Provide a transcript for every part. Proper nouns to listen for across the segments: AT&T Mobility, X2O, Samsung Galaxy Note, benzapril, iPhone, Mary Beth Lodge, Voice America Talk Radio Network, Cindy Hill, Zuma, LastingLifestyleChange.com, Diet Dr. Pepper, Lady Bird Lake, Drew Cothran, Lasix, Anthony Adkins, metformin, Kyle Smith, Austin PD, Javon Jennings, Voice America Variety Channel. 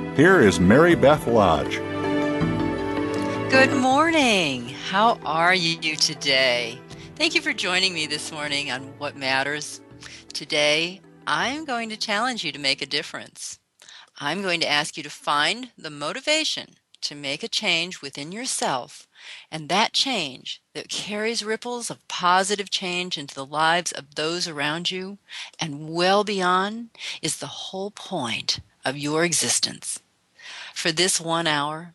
here is Mary Beth Lodge. Good morning. How are you today? Thank you for joining me this morning on What Matters. Today, I'm going to challenge you to make a difference. I'm going to ask you to find the motivation to make a change within yourself, and that change that carries ripples of positive change into the lives of those around you and well beyond is the whole point of your existence. For this 1 hour,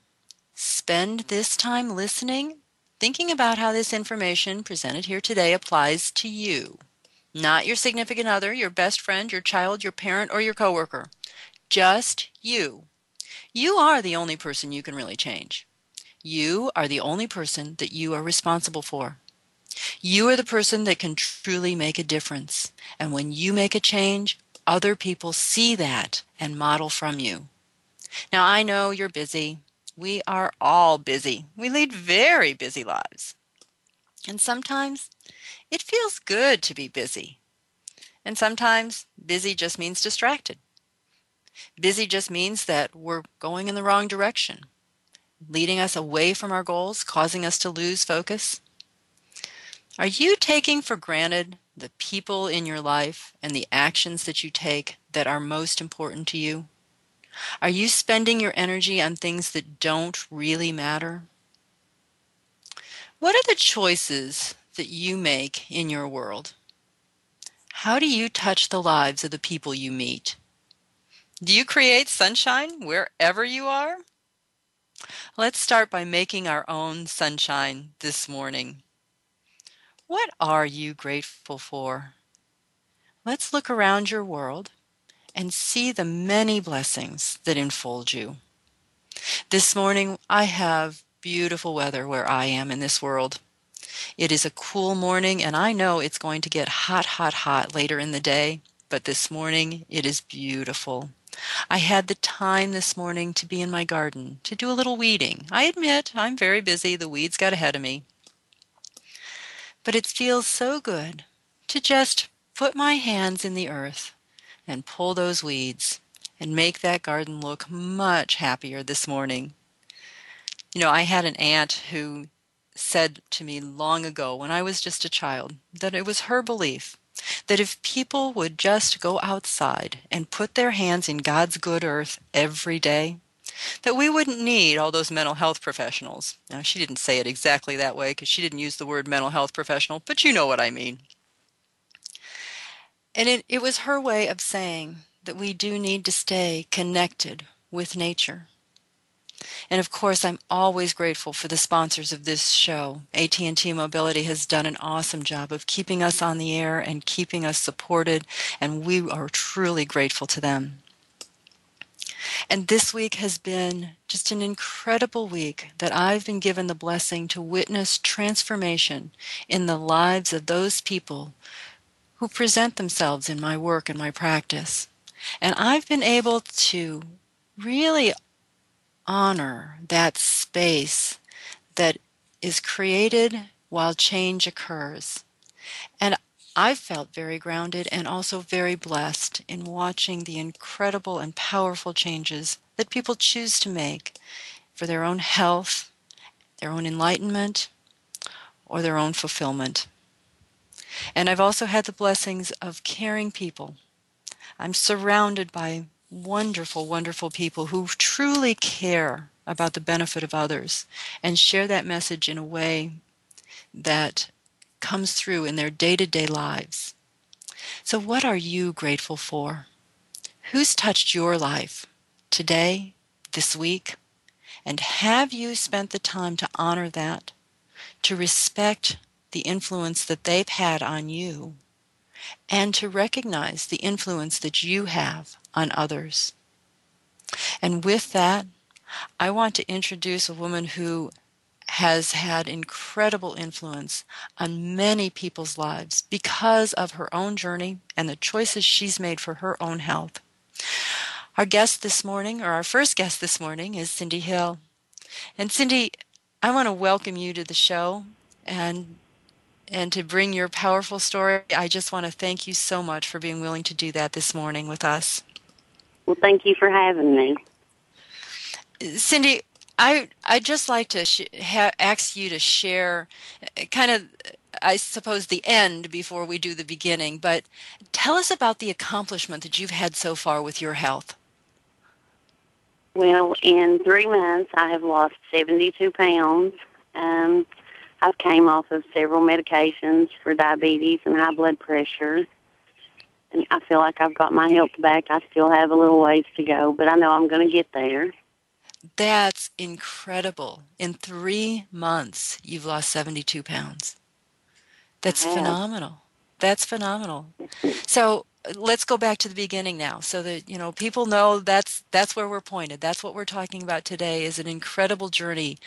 spend this time listening, thinking about how this information presented here today applies to you. Not your significant other, your best friend, your child, your parent, or your coworker. Just you. You are the only person you can really change. You are the only person that you are responsible for. You are the person that can truly make a difference. And when you make a change, other people see that and model from you. Now, I know you're busy. We are all busy. We lead very busy lives. And sometimes it feels good to be busy. And sometimes busy just means distracted. Busy just means that we're going in the wrong direction, leading us away from our goals, causing us to lose focus. Are you taking for granted the people in your life and the actions that you take that are most important to you? Are you spending your energy on things that don't really matter? What are the choices that you make in your world? How do you touch the lives of the people you meet? Do you create sunshine wherever you are? Let's start by making our own sunshine this morning. What are you grateful for? Let's look around your world and see the many blessings that enfold you. This morning, I have beautiful weather where I am in this world. It is a cool morning, and I know it's going to get hot, hot, hot later in the day, but this morning, it is beautiful. I had the time this morning to be in my garden, to do a little weeding. I admit, I'm very busy. The weeds got ahead of me. But it feels so good to just put my hands in the earth and pull those weeds and make that garden look much happier this morning. You know, I had an aunt who said to me long ago when I was just a child that it was her belief that if people would just go outside and put their hands in God's good earth every day, that we wouldn't need all those mental health professionals. Now, she didn't say it exactly that way because she didn't use the word mental health professional, but you know what I mean. And it was her way of saying that we do need to stay connected with nature. And of course, I'm always grateful for the sponsors of this show. AT&T Mobility has done an awesome job of keeping us on the air and keeping us supported, and we are truly grateful to them. And this week has been just an incredible week that I've been given the blessing to witness transformation in the lives of those people who present themselves in my work and my practice. And I've been able to really honor that space that is created while change occurs. And I've felt very grounded and also very blessed in watching the incredible and powerful changes that people choose to make for their own health, their own enlightenment, or their own fulfillment. And I've also had the blessings of caring people. I'm surrounded by wonderful, wonderful people who truly care about the benefit of others and share that message in a way that comes through in their day-to-day lives. So what are you grateful for? Who's touched your life today, this week? And have you spent the time to honor that, to respect the influence that they've had on you, and to recognize the influence that you have on others? And with that, I want to introduce a woman who has had incredible influence on many people's lives because of her own journey and the choices she's made for her own health. Our first guest this morning, is Cindy Hill. And Cindy, I want to welcome you to the show and to bring your powerful story. I just want to thank you so much for being willing to do that this morning with us. Well, thank you for having me. Cindy, I'd just like to ask you to share kind of, I suppose, the end before we do the beginning, but tell us about the accomplishment that you've had so far with your health. Well, in 3 months, I have lost 72 pounds. I've came off of several medications for diabetes and high blood pressure. And I feel like I've got my health back. I still have a little ways to go, but I know I'm going to get there. That's incredible. In 3 months, you've lost 72 pounds. That's phenomenal. That's phenomenal. So let's go back to the beginning now so that, you know, people know that's where we're pointed. That's what we're talking about today is an incredible journey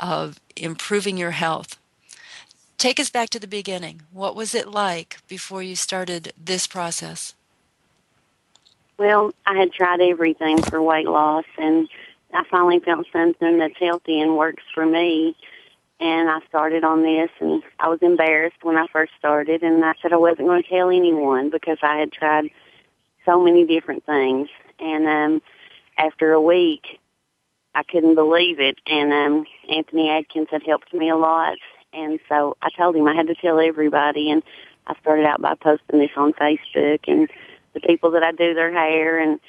of improving your health. Take us back to the beginning. What was it like before you started this process? Well, I had tried everything for weight loss, and I finally found something that's healthy and works for me, and I started on this, and I was embarrassed when I first started, and I said I wasn't going to tell anyone because I had tried so many different things, and after a week, I couldn't believe it, and Anthony Adkins had helped me a lot, and so I told him I had to tell everybody, and I started out by posting this on Facebook, and the people that I do their hair, and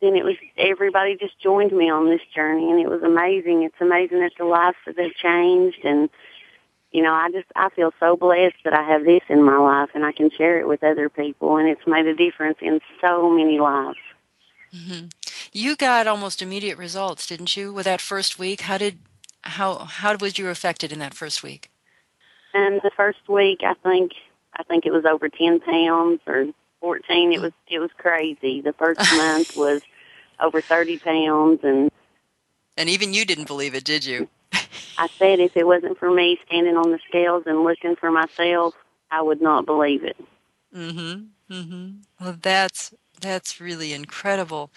then it was everybody just joined me on this journey, and it was amazing. It's amazing that the lives that they've changed, and you know, I feel so blessed that I have this in my life, and I can share it with other people, and it's made a difference in so many lives. Mm-hmm. You got almost immediate results, didn't you, with that first week? How was you affected in that first week? And the first week, I think it was over 10 pounds or 14. It was crazy. The first month was over 30 pounds. And even you didn't believe it, did you? I said if it wasn't for me standing on the scales and looking for myself, I would not believe it. Mm-hmm. Mm-hmm. Well, that's really incredible.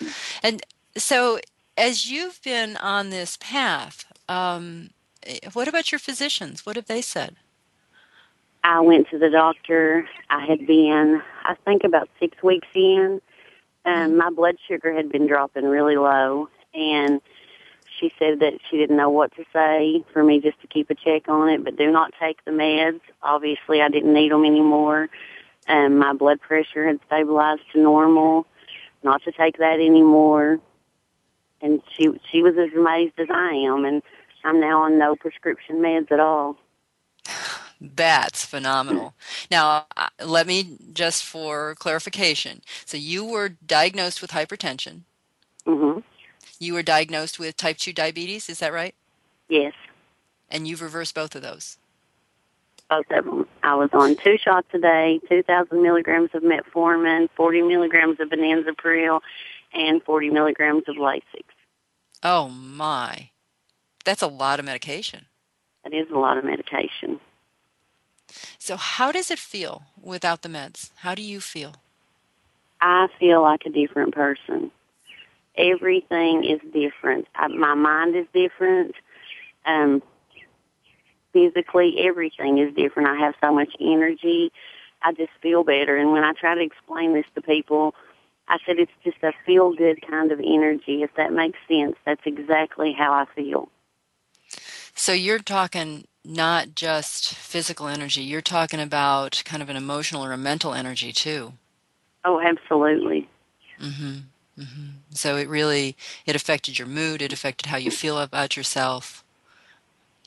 And so as you've been on this path, what about your physicians? What have they said? I went to the doctor. I had been, I think, about 6 weeks in, and my blood sugar had been dropping really low, and she said that she didn't know what to say for me just to keep a check on it, but do not take the meds. Obviously, I didn't need them anymore, and my blood pressure had stabilized to normal, not to take that anymore, and she was as amazed as I am, and I'm now on no prescription meds at all. That's phenomenal. Now, let me just for clarification. So you were diagnosed with hypertension. Mm-hmm. You were diagnosed with type 2 diabetes. Is that right? Yes. And you've reversed both of those? Both of them. I was on 2 shots a day, 2,000 milligrams of metformin, 40 milligrams of benzapril, and 40 milligrams of Lasix. Oh, my. That's a lot of medication. That is a lot of medication. So how does it feel without the meds? How do you feel? I feel like a different person. Everything is different. My mind is different. Physically, everything is different. I have so much energy. I just feel better. And when I try to explain this to people, I said it's just a feel-good kind of energy. If that makes sense, that's exactly how I feel. So you're talking not just physical energy. You're talking about kind of an emotional or a mental energy, too. Oh, absolutely. Mm-hmm. Mm-hmm. So it affected your mood. It affected how you feel about yourself.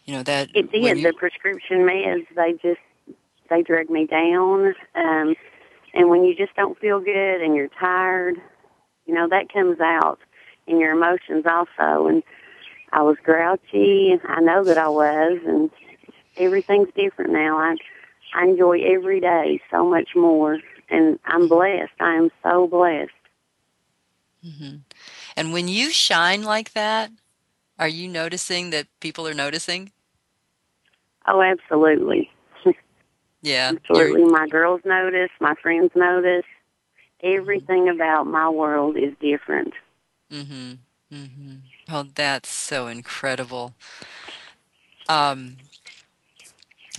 You know, that... It did. The prescription meds, they drug me down. And when you just don't feel good and you're tired, you know, that comes out in your emotions also. And I was grouchy, and I know that I was, and everything's different now. I enjoy every day so much more, and I'm blessed. I am so blessed. Mm-hmm. And when you shine like that, are you noticing that people are noticing? Oh, absolutely. Yeah. Absolutely. My girls notice, my friends notice. Everything about my world is different. Mm-hmm. Mm-hmm. Oh, that's so incredible.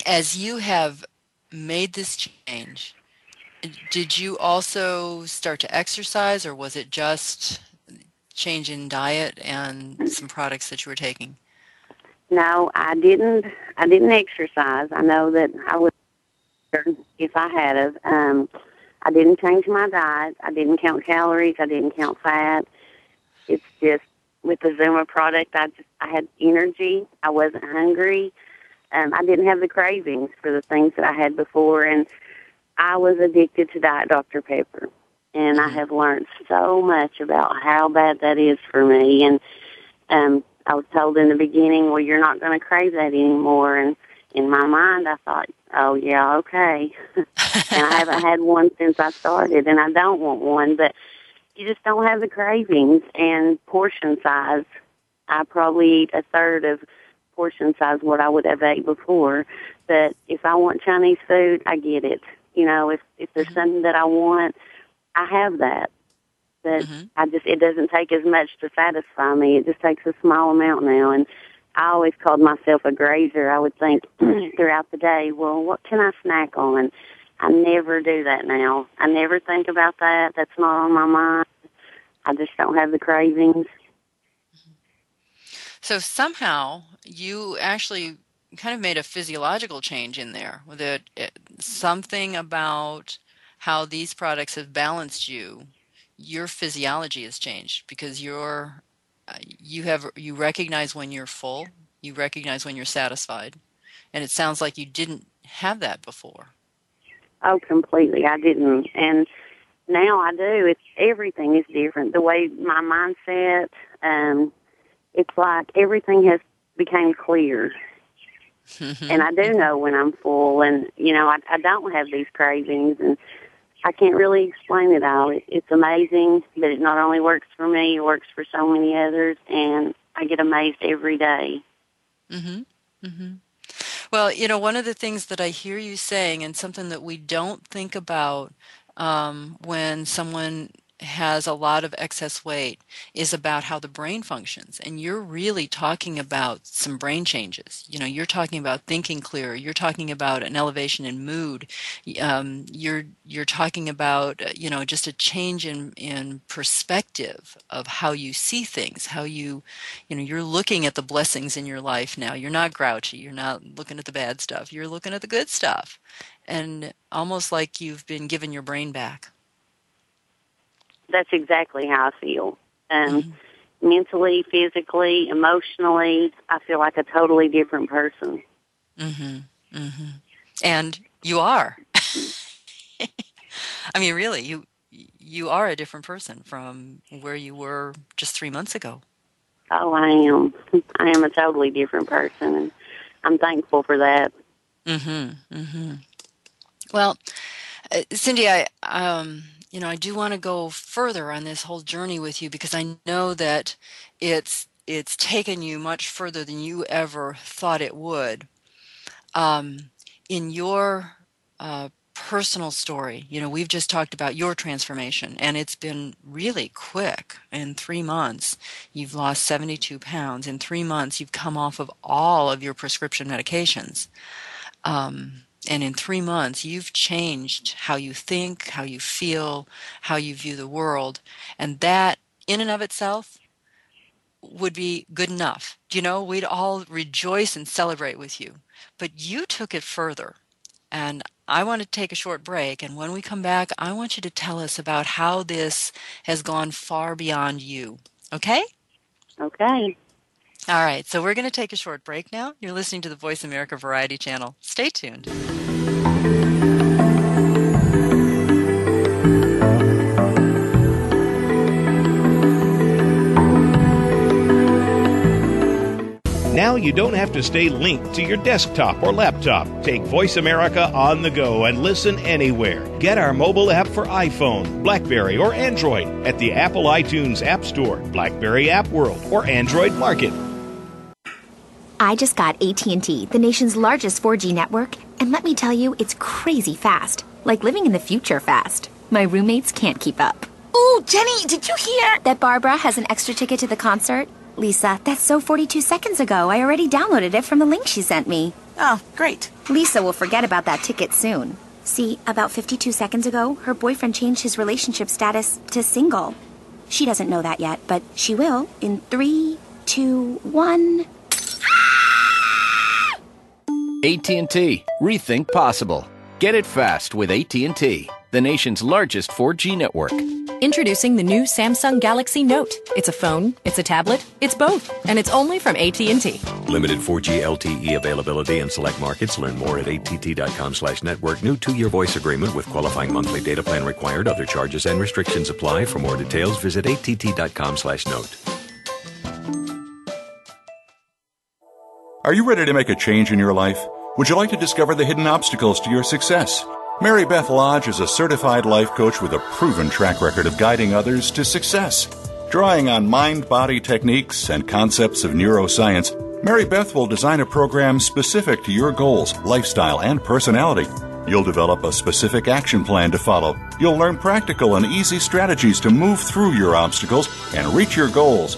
As you have made this change, did you also start to exercise, or was it just change in diet and some products that you were taking? No, I didn't exercise. I know that I would if I had of. I didn't change my diet. I didn't count calories. I didn't count fat. It's just with the Zuma product, I had energy. I wasn't hungry. I didn't have the cravings for the things that I had before, and I was addicted to Diet Dr. Pepper. And I have learned so much about how bad that is for me. And I was told in the beginning, well, you're not going to crave that anymore. And in my mind, I thought, oh, yeah, okay. And I haven't had one since I started, and I don't want one. But you just don't have the cravings. And portion size, I probably eat a third of portion size what I would have ate before. But if I want Chinese food, I get it. You know, if there's something that I want, I have that. But it doesn't take as much to satisfy me. It just takes a small amount now. And I always called myself a grazer. I would think throughout the day, well, what can I snack on? I never do that now. I never think about that. That's not on my mind. I just don't have the cravings. So somehow you actually kind of made a physiological change in there. Something about how these products have balanced you, your physiology has changed because you recognize when you're full, you recognize when you're satisfied, and it sounds like you didn't have that before. Oh, completely. I didn't. And now I do. Everything is different. The way my mindset, it's like everything has become clear. And I do know when I'm full, and, you know, I don't have these cravings, and I can't really explain it all. It's amazing that it not only works for me, it works for so many others, and I get amazed every day. Mm-hmm. Mm-hmm. Well, you know, one of the things that I hear you saying, and something that we don't think about when someone has a lot of excess weight, is about how the brain functions. And you're really talking about some brain changes. You know, you're talking about thinking clearer. You're talking about an elevation in mood. You're talking about, you know, just a change in perspective of how you see things, how you know, you're looking at the blessings in your life now. You're not grouchy. You're not looking at the bad stuff. You're looking at the good stuff. And almost like you've been given your brain back. That's exactly how I feel. Mentally, physically, emotionally, I feel like a totally different person. Mm-hmm. Mm-hmm. And you are. I mean, really, you are a different person from where you were just 3 months ago. Oh, I am. I am a totally different person, and I'm thankful for that. Mm-hmm. Mm-hmm. Well, Cindy, you know, I do want to go further on this whole journey with you, because I know that it's taken you much further than you ever thought it would. In your personal story, you know, we've just talked about your transformation, and it's been really quick. In 3 months, you've lost 72 pounds. In 3 months, you've come off of all of your prescription medications. And in 3 months, you've changed how you think, how you feel, how you view the world. And that in and of itself would be good enough. You know, we'd all rejoice and celebrate with you. But you took it further. And I want to take a short break. And when we come back, I want you to tell us about how this has gone far beyond you. Okay? Okay. All right. So we're going to take a short break now. You're listening to the Voice America Variety Channel. Stay tuned. Now you don't have to stay linked to your desktop or laptop. Take Voice America on the go and listen anywhere. Get our mobile app for iPhone, BlackBerry, or Android at the Apple iTunes App Store, BlackBerry App World, or Android Market. I just got AT&T, the nation's largest 4G network, and let me tell you, it's crazy fast. Like living in the future fast. My roommates can't keep up. Ooh, Jenny, did you hear that Barbara has an extra ticket to the concert? Lisa, that's so 42 seconds ago. I already downloaded it from the link she sent me. Oh, great. Lisa will forget about that ticket soon. See, about 52 seconds ago, her boyfriend changed his relationship status to single. She doesn't know that yet, but she will in 3, 2, 1. AT&T. Rethink possible. Get it fast with AT&T, the nation's largest 4G network. Introducing the new Samsung Galaxy Note. It's a phone, it's a tablet, it's both, and it's only from AT&T. Limited 4G LTE availability in select markets. Learn more at att.com/network. New 2-year voice agreement with qualifying monthly data plan required. Other charges and restrictions apply. For more details, visit att.com/note. Are you ready to make a change in your life? Would you like to discover the hidden obstacles to your success? Mary Beth Lodge is a certified life coach with a proven track record of guiding others to success. Drawing on mind-body techniques and concepts of neuroscience, Mary Beth will design a program specific to your goals, lifestyle, and personality. You'll develop a specific action plan to follow. You'll learn practical and easy strategies to move through your obstacles and reach your goals.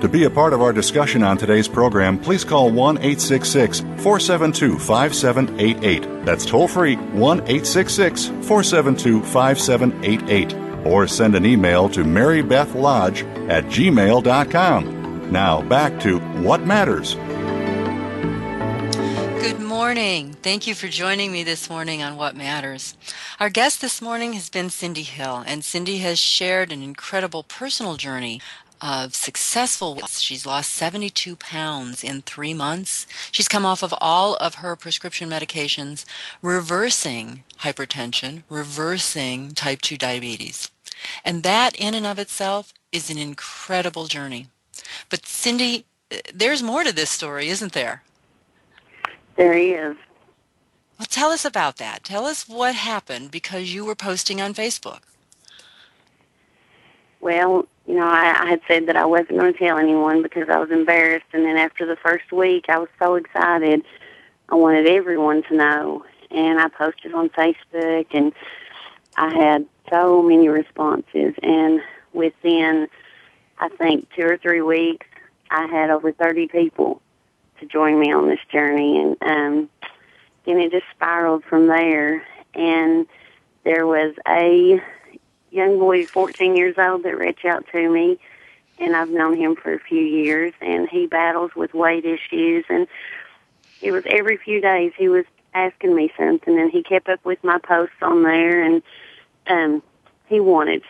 To be a part of our discussion on today's program, please call 1-866-472-5788. That's toll-free 1-866-472-5788. Or send an email to marybethlodge@gmail.com. Now back to What Matters. Good morning. Thank you for joining me this morning on What Matters. Our guest this morning has been Cindy Hill, and Cindy has shared an incredible personal journey of successful weight. She's lost 72 pounds in 3 months. She's come off of all of her prescription medications, reversing hypertension, reversing type 2 diabetes. And that in and of itself is an incredible journey. But Cindy, there's more to this story, isn't there? There is. Well, tell us about that. Tell us what happened, because you were posting on Facebook. Well, you know, I had said that I wasn't going to tell anyone because I was embarrassed. And then after the first week, I was so excited. I wanted everyone to know. And I posted on Facebook, and I had so many responses. And within, I think, 2 or 3 weeks, I had over 30 people to join me on this journey. And then it just spiraled from there. And there was a young boy, 14 years old, that reached out to me, and I've known him for a few years, and he battles with weight issues, and it was every few days he was asking me something, and he kept up with my posts on there, and he wanted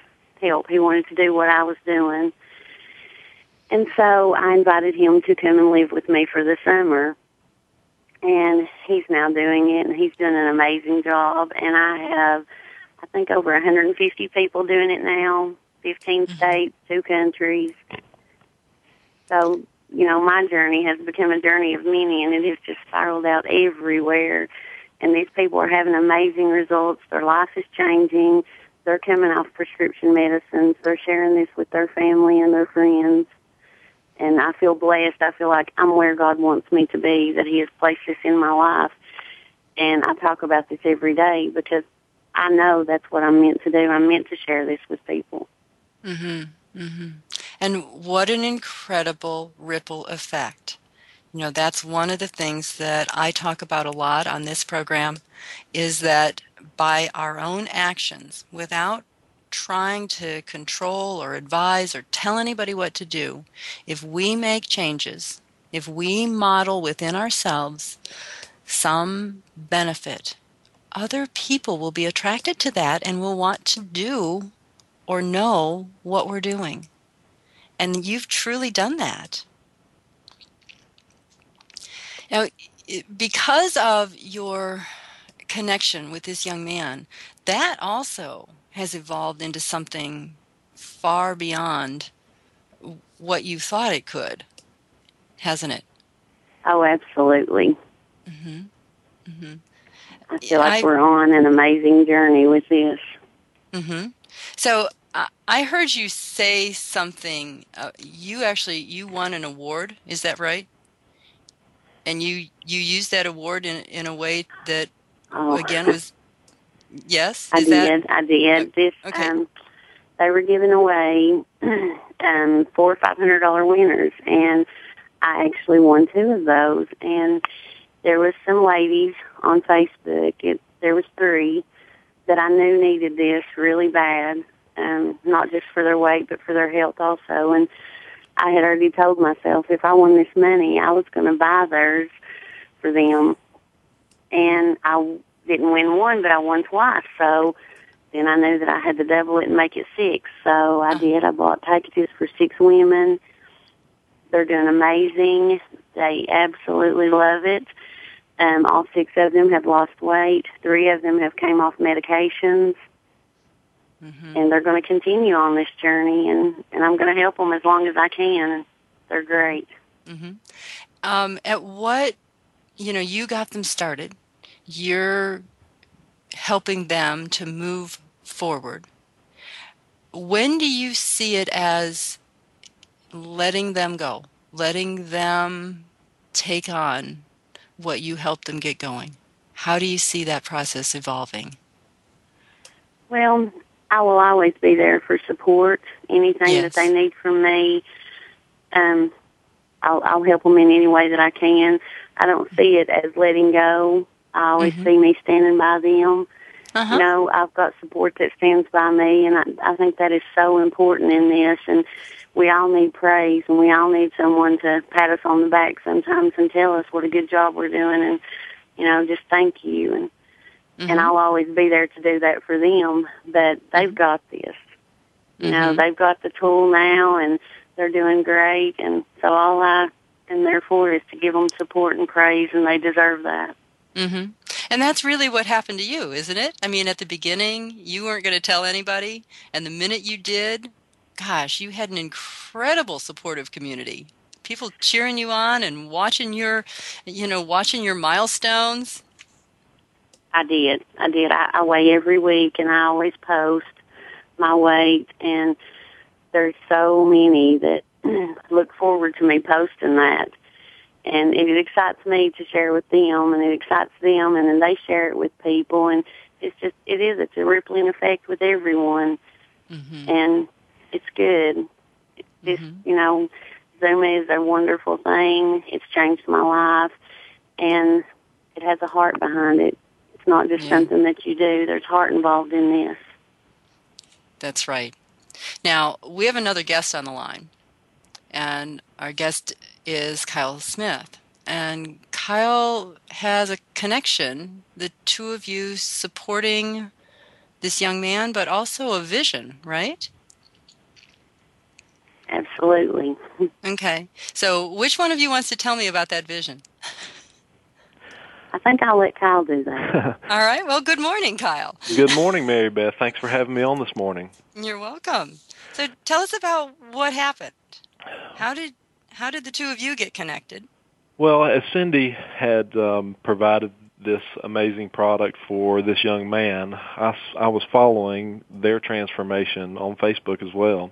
help. He wanted to do what I was doing, And so I invited him to come and live with me for the summer. And he's now doing it, and he's done an amazing job. And I have, I think, over 150 people doing it now, 15 states, 2 countries. So, you know, my journey has become a journey of many, and it has just spiraled out everywhere. And these people are having amazing results. Their life is changing. They're coming off prescription medicines. They're sharing this with their family and their friends. And I feel blessed. I feel like I'm where God wants me to be, that He has placed this in my life. And I talk about this every day because I know that's what I'm meant to do. I'm meant to share this with people. Mm-hmm. Mm-hmm. And what an incredible ripple effect. You know, that's one of the things that I talk about a lot on this program, is that by our own actions, without trying to control or advise or tell anybody what to do, if we make changes, if we model within ourselves some benefit, other people will be attracted to that and will want to do or know what we're doing. And you've truly done that. Now, because of your connection with this young man, that also has evolved into something far beyond what you thought it could, hasn't it? Oh, absolutely. Mm-hmm. Mm-hmm. I feel like we're on an amazing journey with this. Mm-hmm. So I heard you say something. You won an award. Is that right? And you used that award in a way that, again, was... Yes? I did. This, okay. They were giving away $400 or $500 winners, and I actually won 2 of those. And there was some ladies on Facebook, there was 3, that I knew needed this really bad, not just for their weight but for their health also. And I had already told myself if I won this money, I was going to buy theirs for them. And I didn't win 1, but I won 2. So then I knew that I had to double it and make it 6. So I did. I bought packages for 6 women. They're doing amazing. They absolutely love it. All 6 of them have lost weight. 3 of them have came off medications. Mm-hmm. And they're going to continue on this journey, and I'm going to help them as long as I can. They're great. Mm-hmm. You got them started. You're helping them to move forward. When do you see it as letting them go, letting them take on what you helped them get going? How do you see that process evolving? Well, I will always be there for support, anything that they need from me. I'll help them in any way that I can. I don't see it as letting go. I always see me standing by them. Uh-huh. You know, I've got support that stands by me, and I think that is so important in this. And we all need praise, and we all need someone to pat us on the back sometimes and tell us what a good job we're doing, and, you know, just thank you. And and I'll always be there to do that for them, but they've got this. You know, they've got the tool now, and they're doing great, and so all I am there for is to give them support and praise, and they deserve that. Mm-hmm. And that's really what happened to you, isn't it? I mean, at the beginning, you weren't going to tell anybody, and the minute you did, gosh, you had an incredible supportive community. People cheering you on and watching your milestones. I did. I weigh every week, and I always post my weight, and there's so many that look forward to me posting that. And it excites me to share with them, and it excites them, and then they share it with people. And it's a rippling effect with everyone. Mm-hmm. And it's good. This, you know, Zuma is a wonderful thing. It's changed my life, and it has a heart behind it. It's not just something that you do. There's heart involved in this. That's right. Now, we have another guest on the line, and our guest is Kyle Smith. And Kyle has a connection, the 2 of you supporting this young man, but also a vision, right? Absolutely. Okay. So which one of you wants to tell me about that vision? I think I'll let Kyle do that. All right. Well, good morning, Kyle. Good morning, Mary Beth. Thanks for having me on this morning. You're welcome. So tell us about what happened. How did the two of you get connected? Well, as Cindy had provided this amazing product for this young man, I was following their transformation on Facebook as well.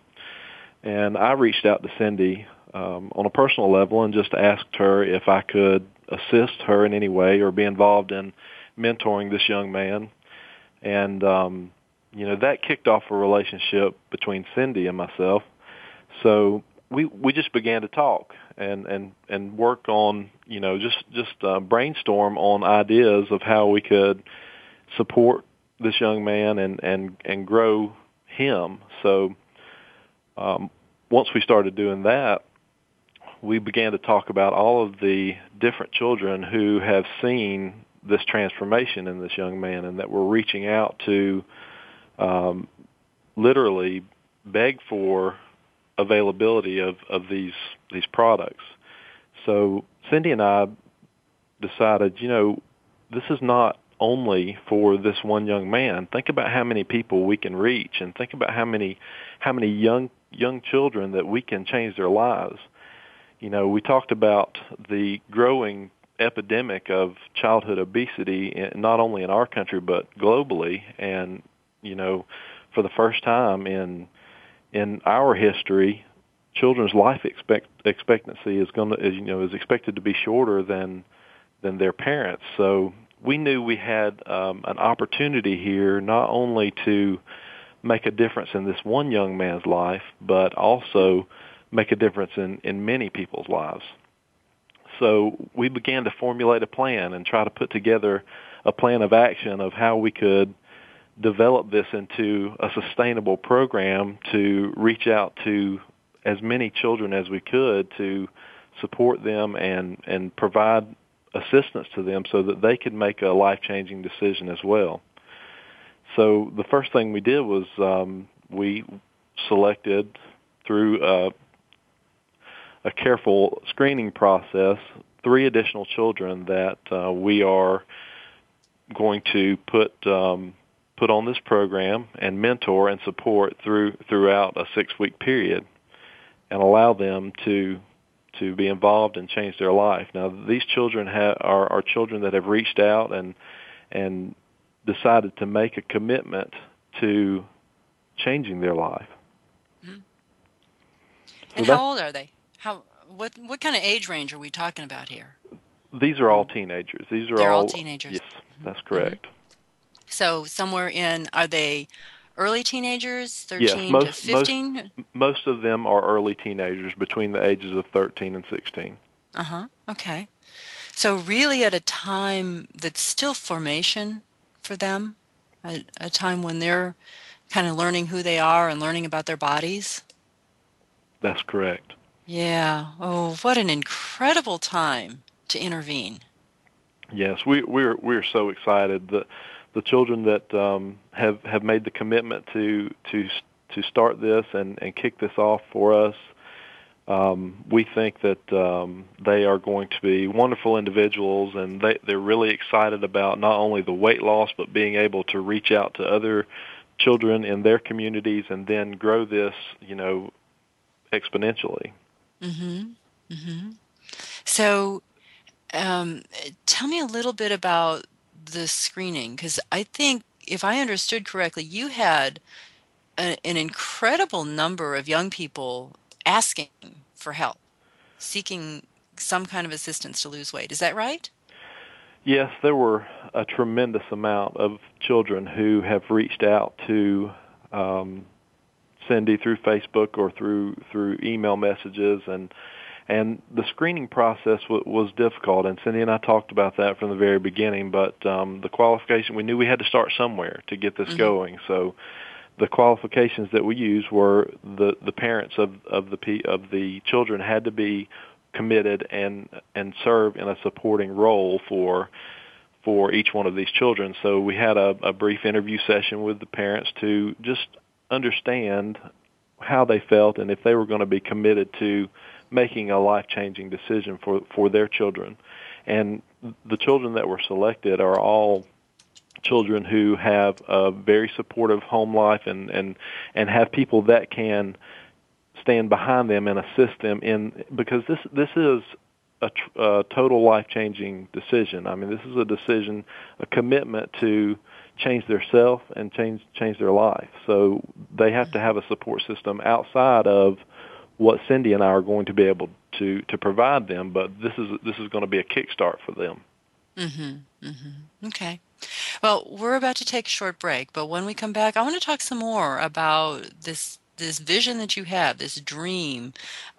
And I reached out to Cindy on a personal level and just asked her if I could assist her in any way or be involved in mentoring this young man. And, that kicked off a relationship between Cindy and myself. So we just began to talk and work on, brainstorm on ideas of how we could support this young man and grow him. So once we started doing that, we began to talk about all of the different children who have seen this transformation in this young man and that we're reaching out to literally beg for availability of these products. So Cindy and I decided, this is not only for this one young man. Think about how many people we can reach and think about how many young children that we can change their lives. We talked about the growing epidemic of childhood obesity, not only in our country but globally. And for the first time in our history, children's life expectancy is expected to be shorter than their parents. So we knew we had an opportunity here not only to make a difference in this one young man's life, but also make a difference in many people's lives. So we began to formulate a plan and try to put together a plan of action of how we could develop this into a sustainable program to reach out to as many children as we could to support them and provide assistance to them so that they could make a life-changing decision as well. So the first thing we did was we selected through a careful screening process, 3 additional children that we are going to put on this program and mentor and support throughout a 6-week period, and allow them to be involved and change their life. Now, these children are children that have reached out and decided to make a commitment to changing their life. Mm-hmm. And how old are they? What kind of age range are we talking about here? These are all teenagers. They're all teenagers. Yes, that's correct. Mm-hmm. So somewhere are they early teenagers, 13 to 15? Most of them are early teenagers between the ages of 13 and 16. Uh-huh. Okay. So really at a time that's still formation for them, a time when they're kind of learning who they are and learning about their bodies? That's correct. Yeah. Oh, what an incredible time to intervene. Yes, we're so excited. The children that have made the commitment to start this and kick this off for us, we think that they are going to be wonderful individuals, and they're really excited about not only the weight loss but being able to reach out to other children in their communities and then grow this, exponentially. Mm-hmm. Mm-hmm. So tell me a little bit about the screening, because I think, if I understood correctly, you had an incredible number of young people asking for help, seeking some kind of assistance to lose weight. Is that right? Yes, there were a tremendous amount of children who have reached out to Cindy through Facebook or through email messages, and the screening process was difficult, and Cindy and I talked about that from the very beginning, but the qualification, we knew we had to start somewhere to get this mm-hmm. going. So the qualifications that we used were the parents of the children had to be committed and serve in a supporting role for each one of these children. So we had a brief interview session with the parents to just understand how they felt and if they were going to be committed to making a life-changing decision for their children. And the children that were selected are all children who have a very supportive home life and have people that can stand behind them and assist them in, because this is a total life-changing decision. I mean, this is a decision, a commitment to change their self and change their life. So they have to have a support system outside of what Cindy and I are going to be able to provide them, but this is going to be a kickstart for them. Mm-hmm. Mm-hmm. Okay. Well, we're about to take a short break, but when we come back, I want to talk some more about this vision that you have, this dream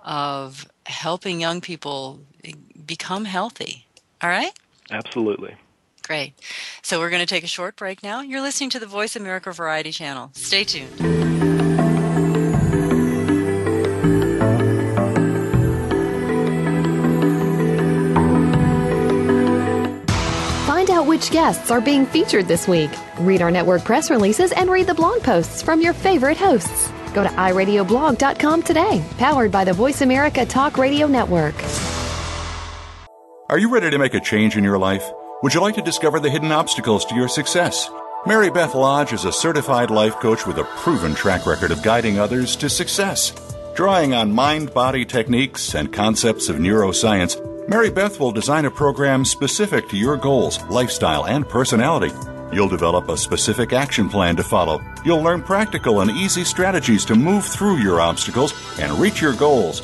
of helping young people become healthy. All right? Absolutely. Great. So we're going to take a short break now. You're listening to the Voice America Variety Channel. Stay tuned. Which guests are being featured this week. Read our network press releases and read the blog posts from your favorite hosts. Go to iradioblog.com today, powered by the Voice America Talk Radio Network. Are you ready to make a change in your life? Would you like to discover the hidden obstacles to your success? Mary Beth Lodge is a certified life coach with a proven track record of guiding others to success. Drawing on mind-body techniques and concepts of neuroscience, Mary Beth will design a program specific to your goals, lifestyle, and personality. You'll develop a specific action plan to follow. You'll learn practical and easy strategies to move through your obstacles and reach your goals.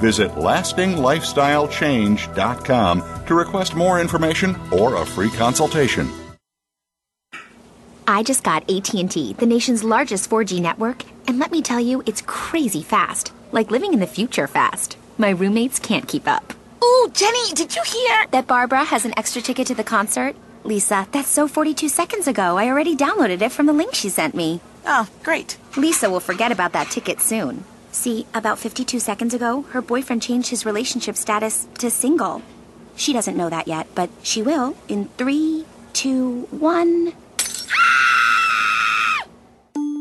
Visit LastingLifestyleChange.com to request more information or a free consultation. I just got AT&T, the nation's largest 4G network, and let me tell you, it's crazy fast, like living in the future fast. My roommates can't keep up. Ooh, Jenny, did you hear that Barbara has an extra ticket to the concert? Lisa, that's so 42 seconds ago. I already downloaded it from the link she sent me. Oh, great. Lisa will forget about that ticket soon. See, about 52 seconds ago, her boyfriend changed his relationship status to single. She doesn't know that yet, but she will in 3, 2, 1...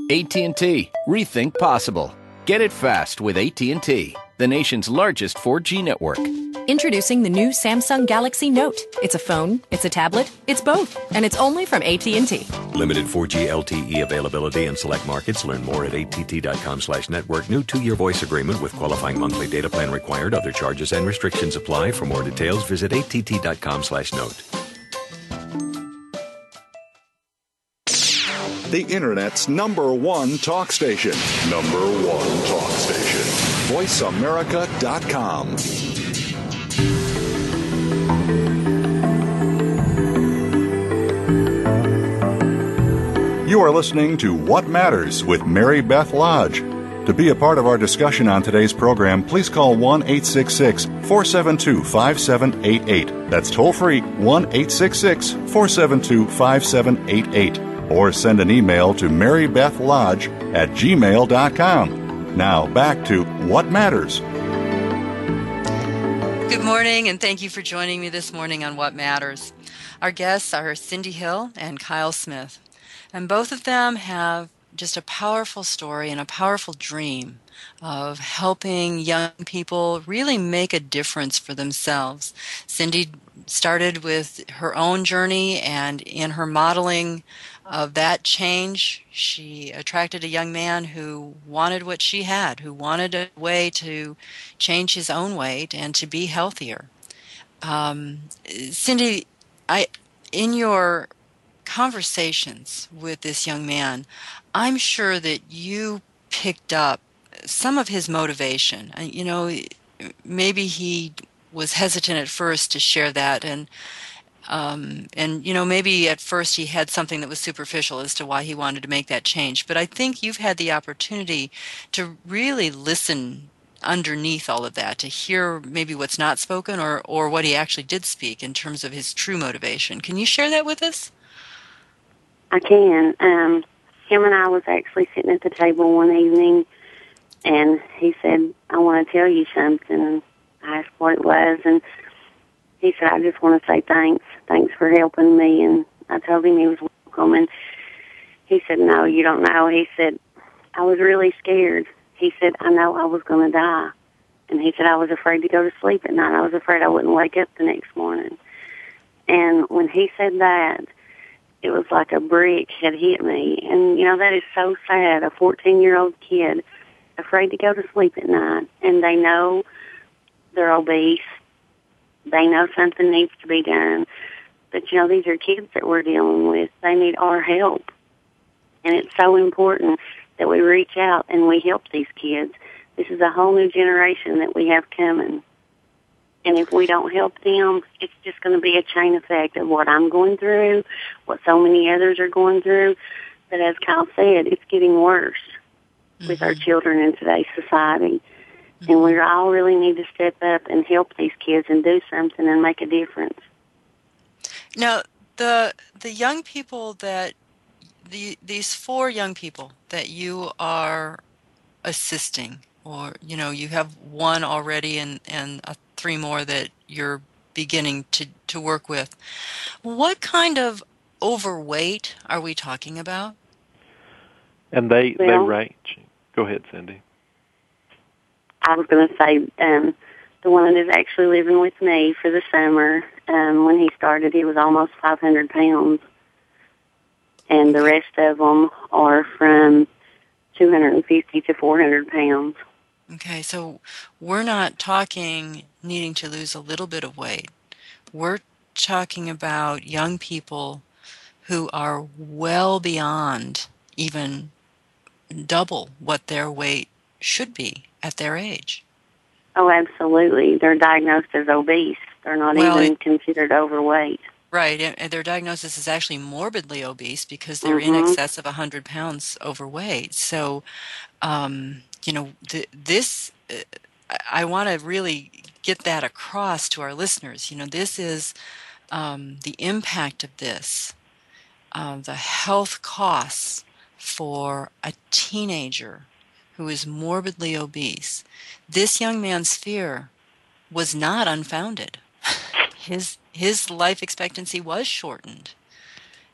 AT&T. Rethink possible. Get it fast with AT&T, the nation's largest 4G network. Introducing the new Samsung Galaxy Note. It's a phone, it's a tablet, it's both, and it's only from AT&T. Limited 4G LTE availability in select markets. Learn more at att.com/network. New 2-year voice agreement with qualifying monthly data plan required. Other charges and restrictions apply. For more details, visit att.com/note. The Internet's #1 talk station. #1 talk station. VoiceAmerica.com. You are listening to What Matters with Mary Beth Lodge. To be a part of our discussion on today's program, please call 1-866-472-5788. That's toll free, 1-866-472-5788. Or send an email to marybethlodge@gmail.com. Now back to What Matters. Good morning, and thank you for joining me this morning on What Matters. Our guests are Cindy Hill and Kyle Smith. And both of them have just a powerful story and a powerful dream of helping young people really make a difference for themselves. Cindy started with her own journey, and in her modeling of that change, she attracted a young man who wanted what she had, who wanted a way to change his own weight and to be healthier. Cindy, in your conversations with this young man, I'm sure that you picked up some of his motivation. You know, maybe he was hesitant at first to share that, and you know, maybe at first he had something that was superficial as to why he wanted to make that change. But I think you've had the opportunity to really listen underneath all of that, to hear maybe what's not spoken or what he actually did speak in terms of his true motivation. Can you share that with us? I can. Him and I was actually sitting at the table one evening, and he said, I want to tell you something. I asked what it was, and he said, I just want to say thanks. Thanks for helping me. And I told him he was welcome, and he said, no, you don't know. He said, I was really scared. He said, I know I was going to die. And he said, I was afraid to go to sleep at night. I was afraid I wouldn't wake up the next morning. And when he said that, it was like a brick had hit me. And, you know, that is so sad. A 14-year-old kid afraid to go to sleep at night, and they know they're obese. They know something needs to be done. But, you know, these are kids that we're dealing with. They need our help. And it's so important that we reach out and we help these kids. This is a whole new generation that we have coming. And if we don't help them, it's just going to be a chain effect of what I'm going through, what so many others are going through. But as Kyle said, it's getting worse with our children in today's society. And we all really need to step up and help these kids and do something and make a difference. Now, the young people that these four young people that you are assisting, or, you know, you have one already and three more that you're beginning to work with, what kind of overweight are we talking about? And they range. Go ahead, Cindy. I was going to say the one that is actually living with me for the summer, when he started, he was almost 500 pounds. And the rest of them are from 250 to 400 pounds. Okay, so we're not talking needing to lose a little bit of weight. We're talking about young people who are well beyond even double what their weight should be at their age. Oh, absolutely. They're diagnosed as obese. They're not even considered overweight. Right, and their diagnosis is actually morbidly obese because they're in excess of 100 pounds overweight. So, you know, I want to really get that across to our listeners. You know, this is the impact of this, the health costs for a teenager who is morbidly obese. This young man's fear was not unfounded. His life expectancy was shortened.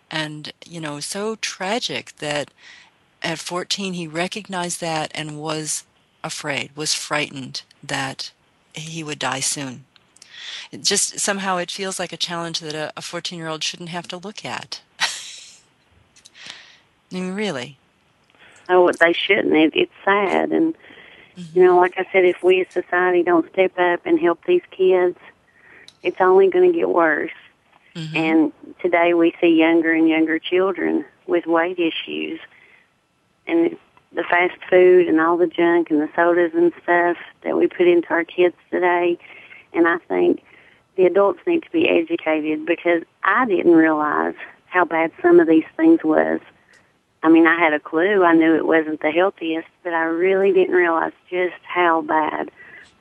And, you know, so tragic that at 14 he recognized that and was afraid, was frightened that he would die soon. It just somehow it feels like a challenge that a 14-year-old shouldn't have to look at. I mean, really. Oh, they shouldn't. It's sad. And, you know, like I said, if we as society don't step up and help these kids, it's only going to get worse. And today we see younger and younger children with weight issues. And the fast food and all the junk and the sodas and stuff that we put into our kids today. And I think the adults need to be educated, because I didn't realize how bad some of these things was. I mean, I had a clue. I knew it wasn't the healthiest, but I really didn't realize just how bad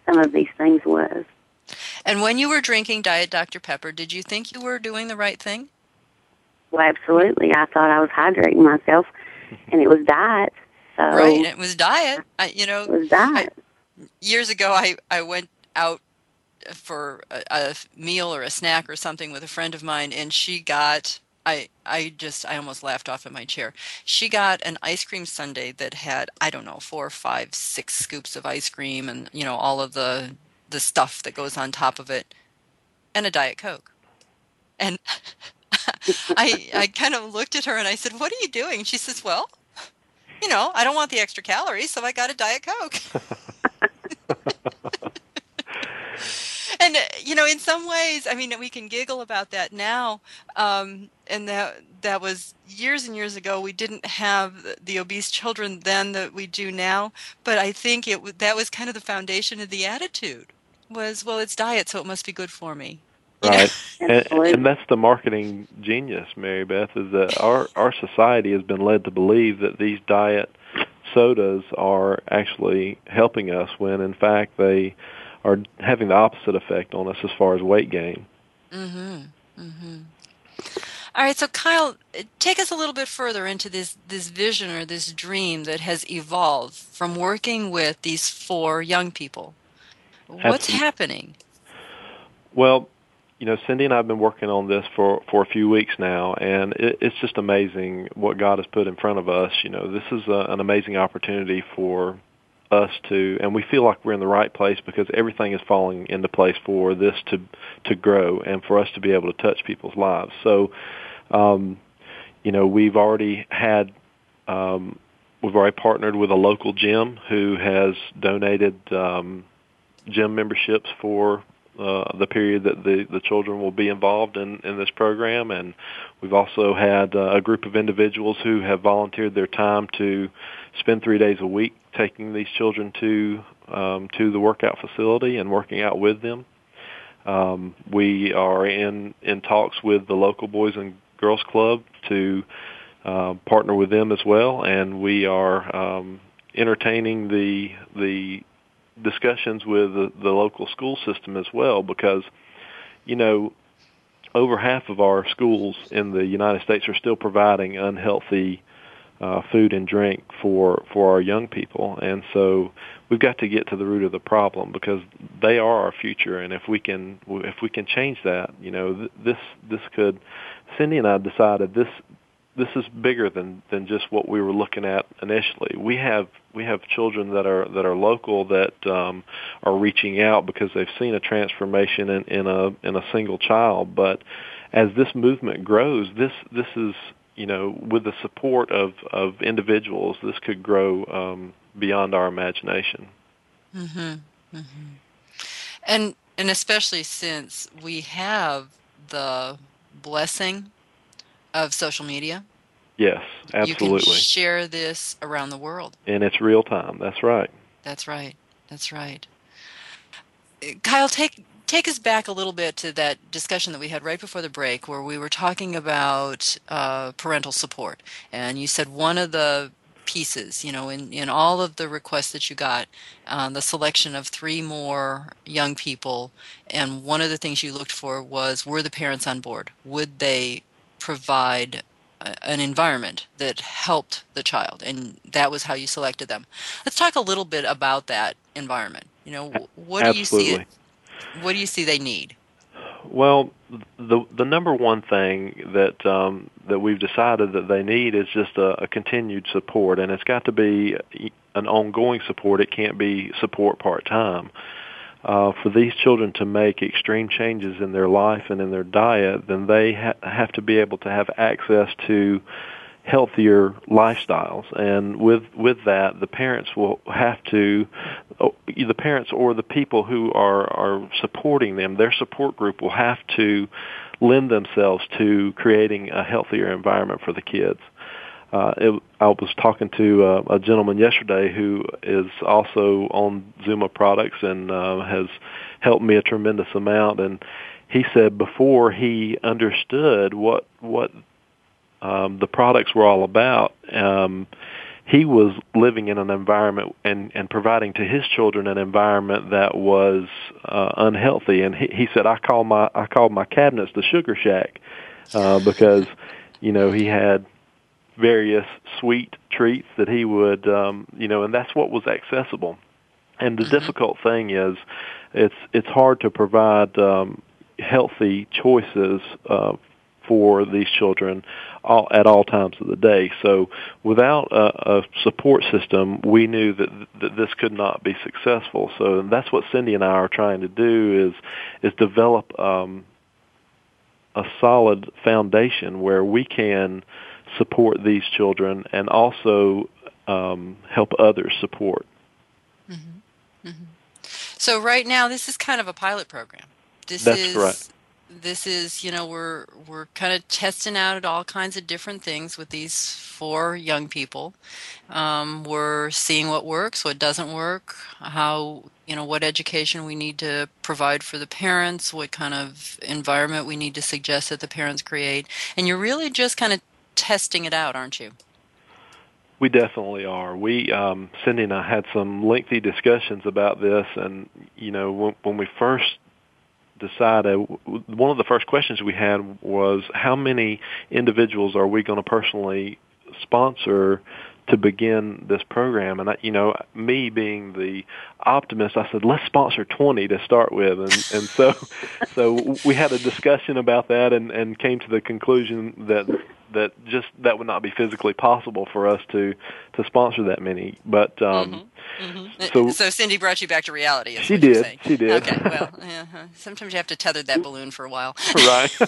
some of these things was. And when you were drinking Diet Dr. Pepper, did you think you were doing the right thing? Well, absolutely. I thought I was hydrating myself, and it was diet. So right, it was diet. It was diet. Years ago, I went out for a meal or a snack or something with a friend of mine, and she got... I almost laughed off in my chair. She got an ice cream sundae that had, I don't know, 4, 5, 6 scoops of ice cream and, you know, all of the stuff that goes on top of it, and a Diet Coke. And I kind of looked at her and I said, what are you doing? She says, well, you know, I don't want the extra calories, so I got a Diet Coke. And, you know, in some ways, I mean, we can giggle about that now, and that was years and years ago. We didn't have the obese children then that we do now, but I think that was kind of the foundation of the attitude was, well, it's diet, so it must be good for me. Right, and that's the marketing genius, Mary Beth, is that our society has been led to believe that these diet sodas are actually helping us when, in fact, they are having the opposite effect on us as far as weight gain. Mm-hmm. Mm-hmm. All right, so Kyle, take us a little bit further into this vision or this dream that has evolved from working with these four young people. What's happening? Well, you know, Cindy and I have been working on this for a few weeks now, and it's just amazing what God has put in front of us. You know, this is an amazing opportunity for us to, and we feel like we're in the right place because everything is falling into place for this to grow and for us to be able to touch people's lives. So, you know, we've already partnered with a local gym who has donated gym memberships for the period that the children will be involved in this program. And we've also had a group of individuals who have volunteered their time to spend 3 days a week taking these children to the workout facility and working out with them. We are in talks with the local Boys and Girls Club to partner with them as well, and we are entertaining the discussions with the local school system as well, because, you know, over half of our schools in the United States are still providing unhealthy food and drink for our young people. And so we've got to get to the root of the problem, because they are our future. And if we can change that, you know, Cindy and I decided this is bigger than just what we were looking at initially. We have children that are local that are reaching out because they've seen a transformation in a single child. But as this movement grows, this is, you know, with the support of individuals, this could grow beyond our imagination. Mm-hmm. Mm-hmm. And especially since we have the blessing of social media. Yes, absolutely. You can share this around the world. And it's real time. That's right. That's right. That's right. Kyle, Take us back a little bit to that discussion that we had right before the break, where we were talking about parental support. And you said one of the pieces, you know, in all of the requests that you got, the selection of 3 more young people, and one of the things you looked for was, were the parents on board? Would they provide an environment that helped the child? And that was how you selected them. Let's talk a little bit about that environment. You know, what do you see? What do you see they need? Well, the number one thing that we've decided that they need is just a continued support, and it's got to be an ongoing support. It can't be support part-time. For these children to make extreme changes in their life and in their diet, then they have to be able to have access to healthier lifestyles, and with that, the parents will have to, the parents or the people who are supporting them, their support group will have to lend themselves to creating a healthier environment for the kids. I was talking to a gentleman yesterday who is also on Zuma products and has helped me a tremendous amount, and he said before he understood what the products were all about, he was living in an environment and providing to his children an environment that was unhealthy. And he said, I called my cabinets the sugar shack because, you know, he had various sweet treats that he would, you know, and that's what was accessible. And the difficult thing is it's hard to provide healthy choices for these children at all times of the day. So without a support system, we knew that this could not be successful. So that's what Cindy and I are trying to do is develop a solid foundation where we can support these children and also help others support. Mm-hmm. Mm-hmm. So right now, this is kind of a pilot program. That's right. This is, you know, we're kind of testing out at all kinds of different things with these 4 young people. We're seeing what works, what doesn't work, how, you know, what education we need to provide for the parents, what kind of environment we need to suggest that the parents create. And you're really just kind of testing it out, aren't you? We definitely are. We, Cindy and I had some lengthy discussions about this, and, you know, when we first decided, one of the first questions we had was, how many individuals are we going to personally sponsor to begin this program? And, me being the optimist, I said, let's sponsor 20 to start with. And so we had a discussion about that and came to the conclusion that would not be physically possible for us to sponsor that many. But So Cindy brought you back to reality. Is she what did. She did. Okay. Well, sometimes you have to tether that balloon for a while. Right.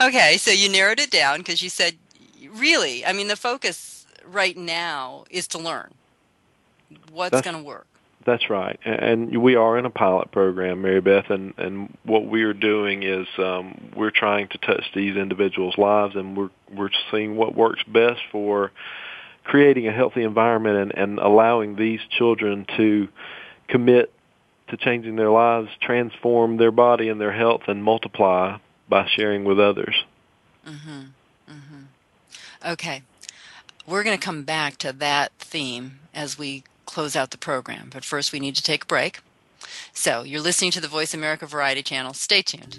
Okay, so you narrowed it down because you said, really, I mean, the focus right now is to learn what's going to work. That's right. And we are in a pilot program, Mary Beth, and what we are doing is we're trying to touch these individuals' lives, and we're seeing what works best for creating a healthy environment and allowing these children to commit to changing their lives, transform their body and their health, and multiply by sharing with others. Mm-hmm. Mm-hmm. Okay. We're going to come back to that theme as we close out the program, but first we need to take a break. So you're listening to the Voice America Variety Channel. Stay tuned.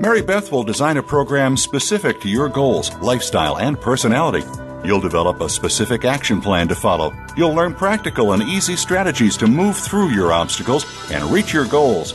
Mary Beth will design a program specific to your goals, lifestyle, and personality. You'll develop a specific action plan to follow. You'll learn practical and easy strategies to move through your obstacles and reach your goals.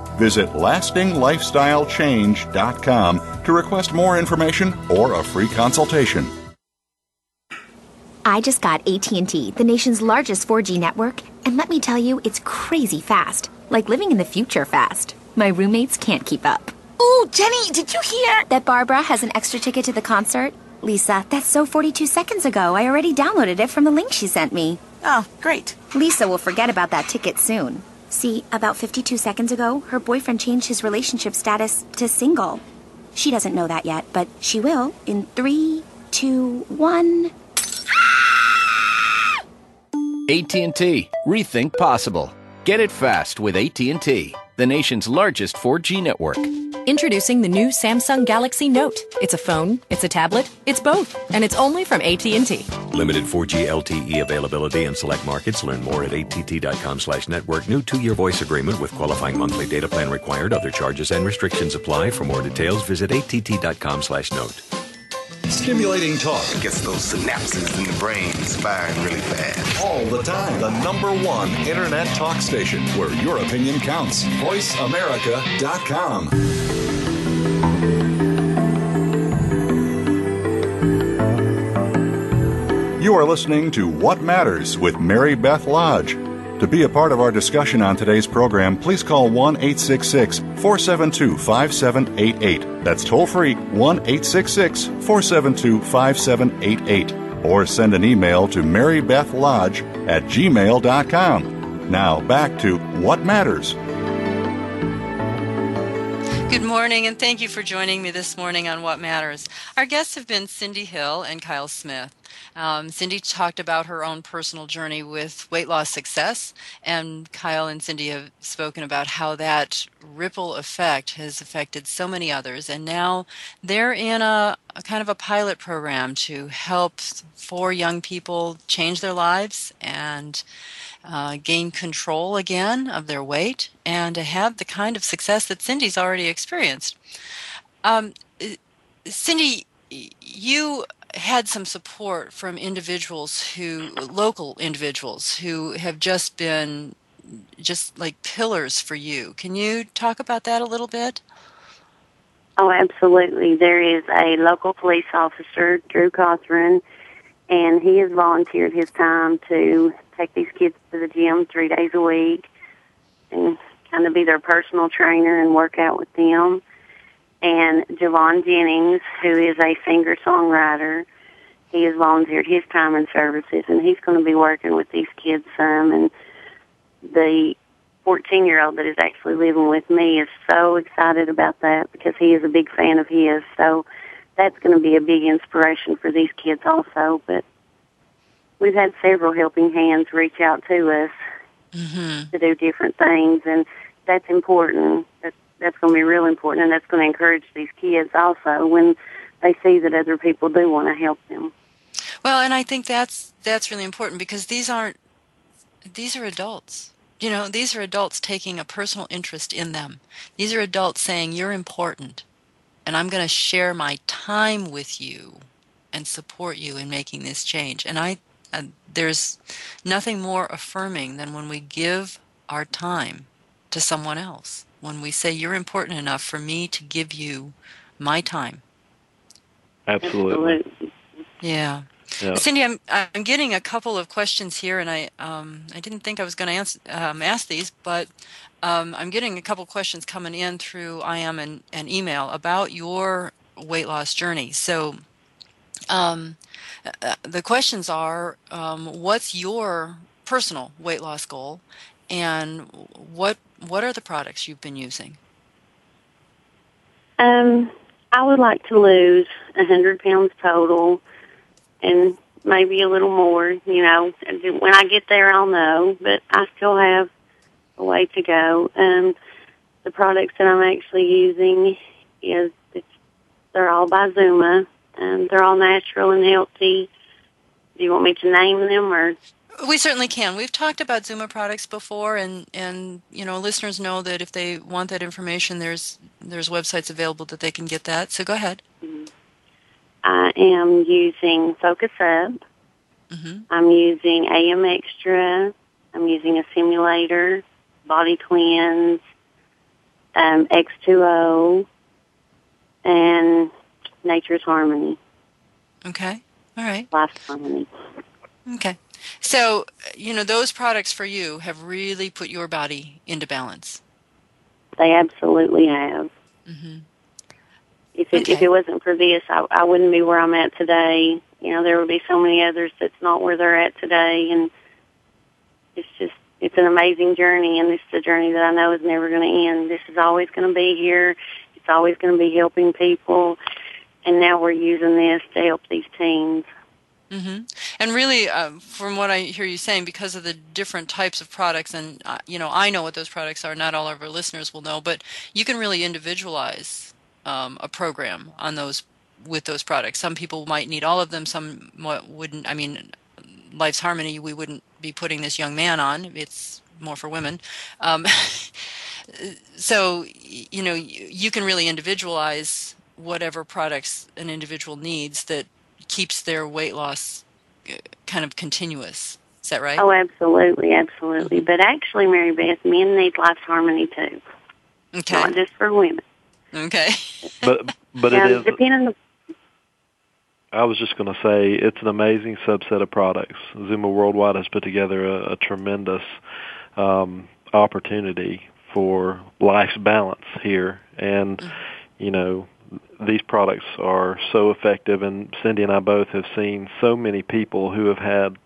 Visit LastingLifestyleChange.com to request more information or a free consultation. I just got AT&T, the nation's largest 4G network, and let me tell you, it's crazy fast, like living in the future fast. My roommates can't keep up. Ooh, Jenny, did you hear that Barbara has an extra ticket to the concert? Lisa, that's so 42 seconds ago. I already downloaded it from the link she sent me. Oh, great. Lisa will forget about that ticket soon. See, about 52 seconds ago, her boyfriend changed his relationship status to single. She doesn't know that yet, but she will in 3, 2, 1. AT&T. Rethink possible. Get it fast with AT&T, the nation's largest 4G network. Introducing the new Samsung Galaxy Note. It's a phone, it's a tablet, it's both, and it's only from AT&T. Limited 4G LTE availability in select markets. Learn more at att.com/network. New 2-year voice agreement with qualifying monthly data plan required. Other charges and restrictions apply. For more details, visit att.com/note. Stimulating talk gets those synapses in the brain firing really fast. All the time. The #1 internet talk station where your opinion counts. VoiceAmerica.com. You are listening to What Matters with Mary Beth Lodge. To be a part of our discussion on today's program, please call 1-866-472-5788. That's toll free, 1-866-472-5788. Or send an email to marybethlodge@gmail.com. Now back to What Matters. Good morning, and thank you for joining me this morning on What Matters. Our guests have been Cindy Hill and Kyle Smith. Cindy talked about her own personal journey with weight loss success, and Kyle and Cindy have spoken about how that ripple effect has affected so many others, and now they're in a kind of a pilot program to help 4 young people change their lives and gain control again of their weight and to have the kind of success that Cindy's already experienced. Cindy, you had some support from local individuals who have just been just like pillars for you. Can you talk about that a little bit? Oh, absolutely. There is a local police officer, Drew Cothran, and he has volunteered his time to take these kids to the gym 3 days a week and kind of be their personal trainer and work out with them. And Javon Jennings, who is a singer-songwriter, he has volunteered his time and services, and he's going to be working with these kids some. And the 14-year-old that is actually living with me is so excited about that because he is a big fan of his. So that's going to be a big inspiration for these kids also. But we've had several helping hands reach out to us to do different things, and that's important. That's going to be real important, and that's going to encourage these kids also when they see that other people do want to help them. Well, and I think that's really important because these are adults. You know, these are adults taking a personal interest in them. These are adults saying, you're important, and I'm going to share my time with you and support you in making this change. And there's nothing more affirming than when we give our time to someone else. When we say you're important enough for me to give you my time. Absolutely. Yeah. Cindy, I'm getting a couple of questions here, and I didn't think I was going to ask these, but I'm getting a couple questions coming in through IM and an email about your weight loss journey. So the questions are, what's your personal weight loss goal, and what are the products you've been using? I would like to lose 100 pounds total and maybe a little more. You know, when I get there, I'll know, but I still have a way to go. The products that I'm actually using, they're all by Zuma. They're all natural and healthy. Do you want me to name them or... We certainly can. We've talked about Zuma products before, and you know, listeners know that if they want that information, there's websites available that they can get that. So go ahead. I am using Focus Up. I'm using AM Extra. I'm using a simulator, Body Cleanse, X2O, and Nature's Harmony. Okay. All right. Life's Harmony. Okay. So, you know, those products for you have really put your body into balance. They absolutely have. If it wasn't for this, I wouldn't be where I'm at today. You know, there would be so many others that's not where they're at today. And it's an amazing journey, and this is a journey that I know is never going to end. This is always going to be here. It's always going to be helping people. And now we're using this to help these teens. And really, from what I hear you saying, because of the different types of products, and you know, I know what those products are. Not all of our listeners will know, but you can really individualize a program on those with those products. Some people might need all of them. Some wouldn't. I mean, Life's Harmony, we wouldn't be putting this young man on. It's more for women. So you know, you can really individualize whatever products an individual needs that keeps their weight loss kind of continuous. Is that right? Oh, absolutely, absolutely. But actually, Mary Beth, men need Life's Harmony too. Okay. Not just for women. Okay. But it is... I was just going to say, it's an amazing subset of products. Zuma Worldwide has put together a tremendous opportunity for life's balance here. And, you know... These products are so effective, and Cindy and I both have seen so many people who have had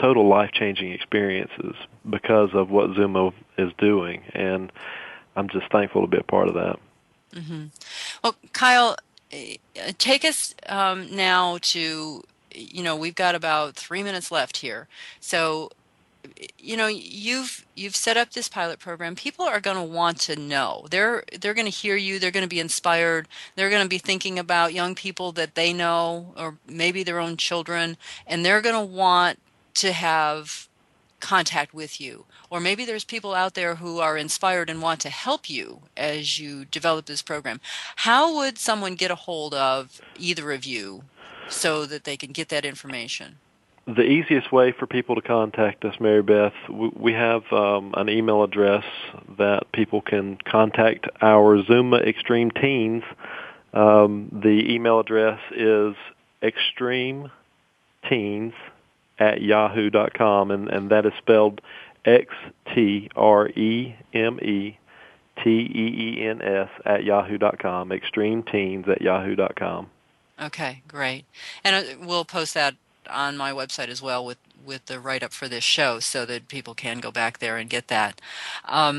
total life-changing experiences because of what Zuma is doing, and I'm just thankful to be a part of that. Well, Kyle, take us now to, you know, we've got about 3 minutes left here, so... You know, you've set up this pilot program. People are going to want to know. They're going to hear you. They're going to be inspired. They're going to be thinking about young people that they know, or maybe their own children, and they're going to want to have contact with you. Or maybe there's people out there who are inspired and want to help you as you develop this program. How would someone get a hold of either of you so that they can get that information? The easiest way for people to contact us, Mary Beth, we have an email address that people can contact our Zuma Extreme Teens. The email address is extremeteens@yahoo.com, and that is spelled XTREMETEENS@yahoo.com, extremeteens@yahoo.com. Okay, great. And we'll post that on my website as well with the write-up for this show so that people can go back there and get that. I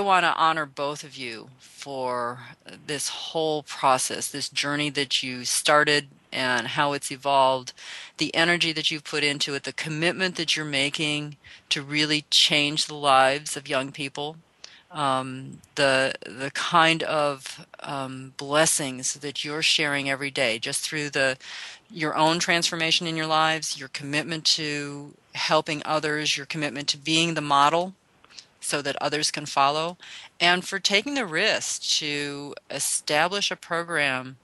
want to honor both of you for this whole process, this journey that you started and how it's evolved, the energy that you've put into it, the commitment that you're making to really change the lives of young people, the kind of blessings that you're sharing every day just through your own transformation in your lives, your commitment to helping others, your commitment to being the model so that others can follow, and for taking the risk to establish a program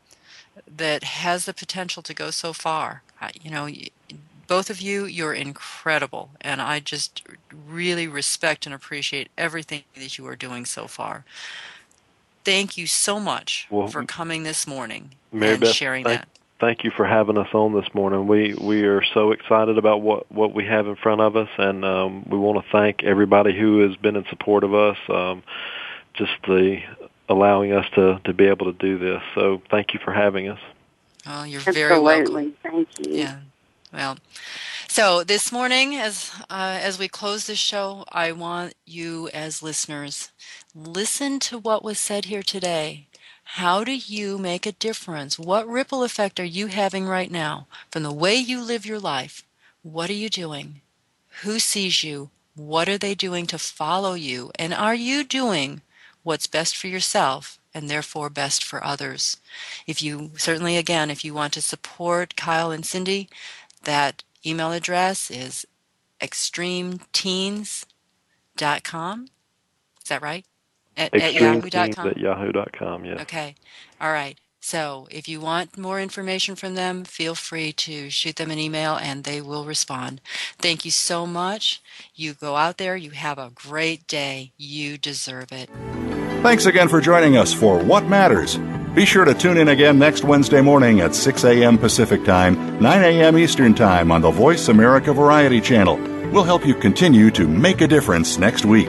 that has the potential to go so far. Both of you, you're incredible, and I just really respect and appreciate everything that you are doing so far. Thank you so much for coming this morning, Mary and Beth, sharing that. Thank you for having us on this morning. We are so excited about what we have in front of us, and we want to thank everybody who has been in support of us, allowing us to be able to do this. So thank you for having us. Oh, you're very welcome. Thank you. Yeah. Well, so this morning, as we close this show, I want you as listeners, listen to what was said here today. How do you make a difference? What ripple effect are you having right now from the way you live your life? What are you doing? Who sees you? What are they doing to follow you? And are you doing what's best for yourself and therefore best for others? If you want to support Kyle and Cindy, that email address is extremeteens.com. Is that right? At yahoo.com, yes. Okay. All right. So if you want more information from them, feel free to shoot them an email and they will respond. Thank you so much. You go out there. You have a great day. You deserve it. Thanks again for joining us for What Matters. Be sure to tune in again next Wednesday morning at 6 a.m. Pacific Time, 9 a.m. Eastern Time on the Voice America Variety Channel. We'll help you continue to make a difference next week.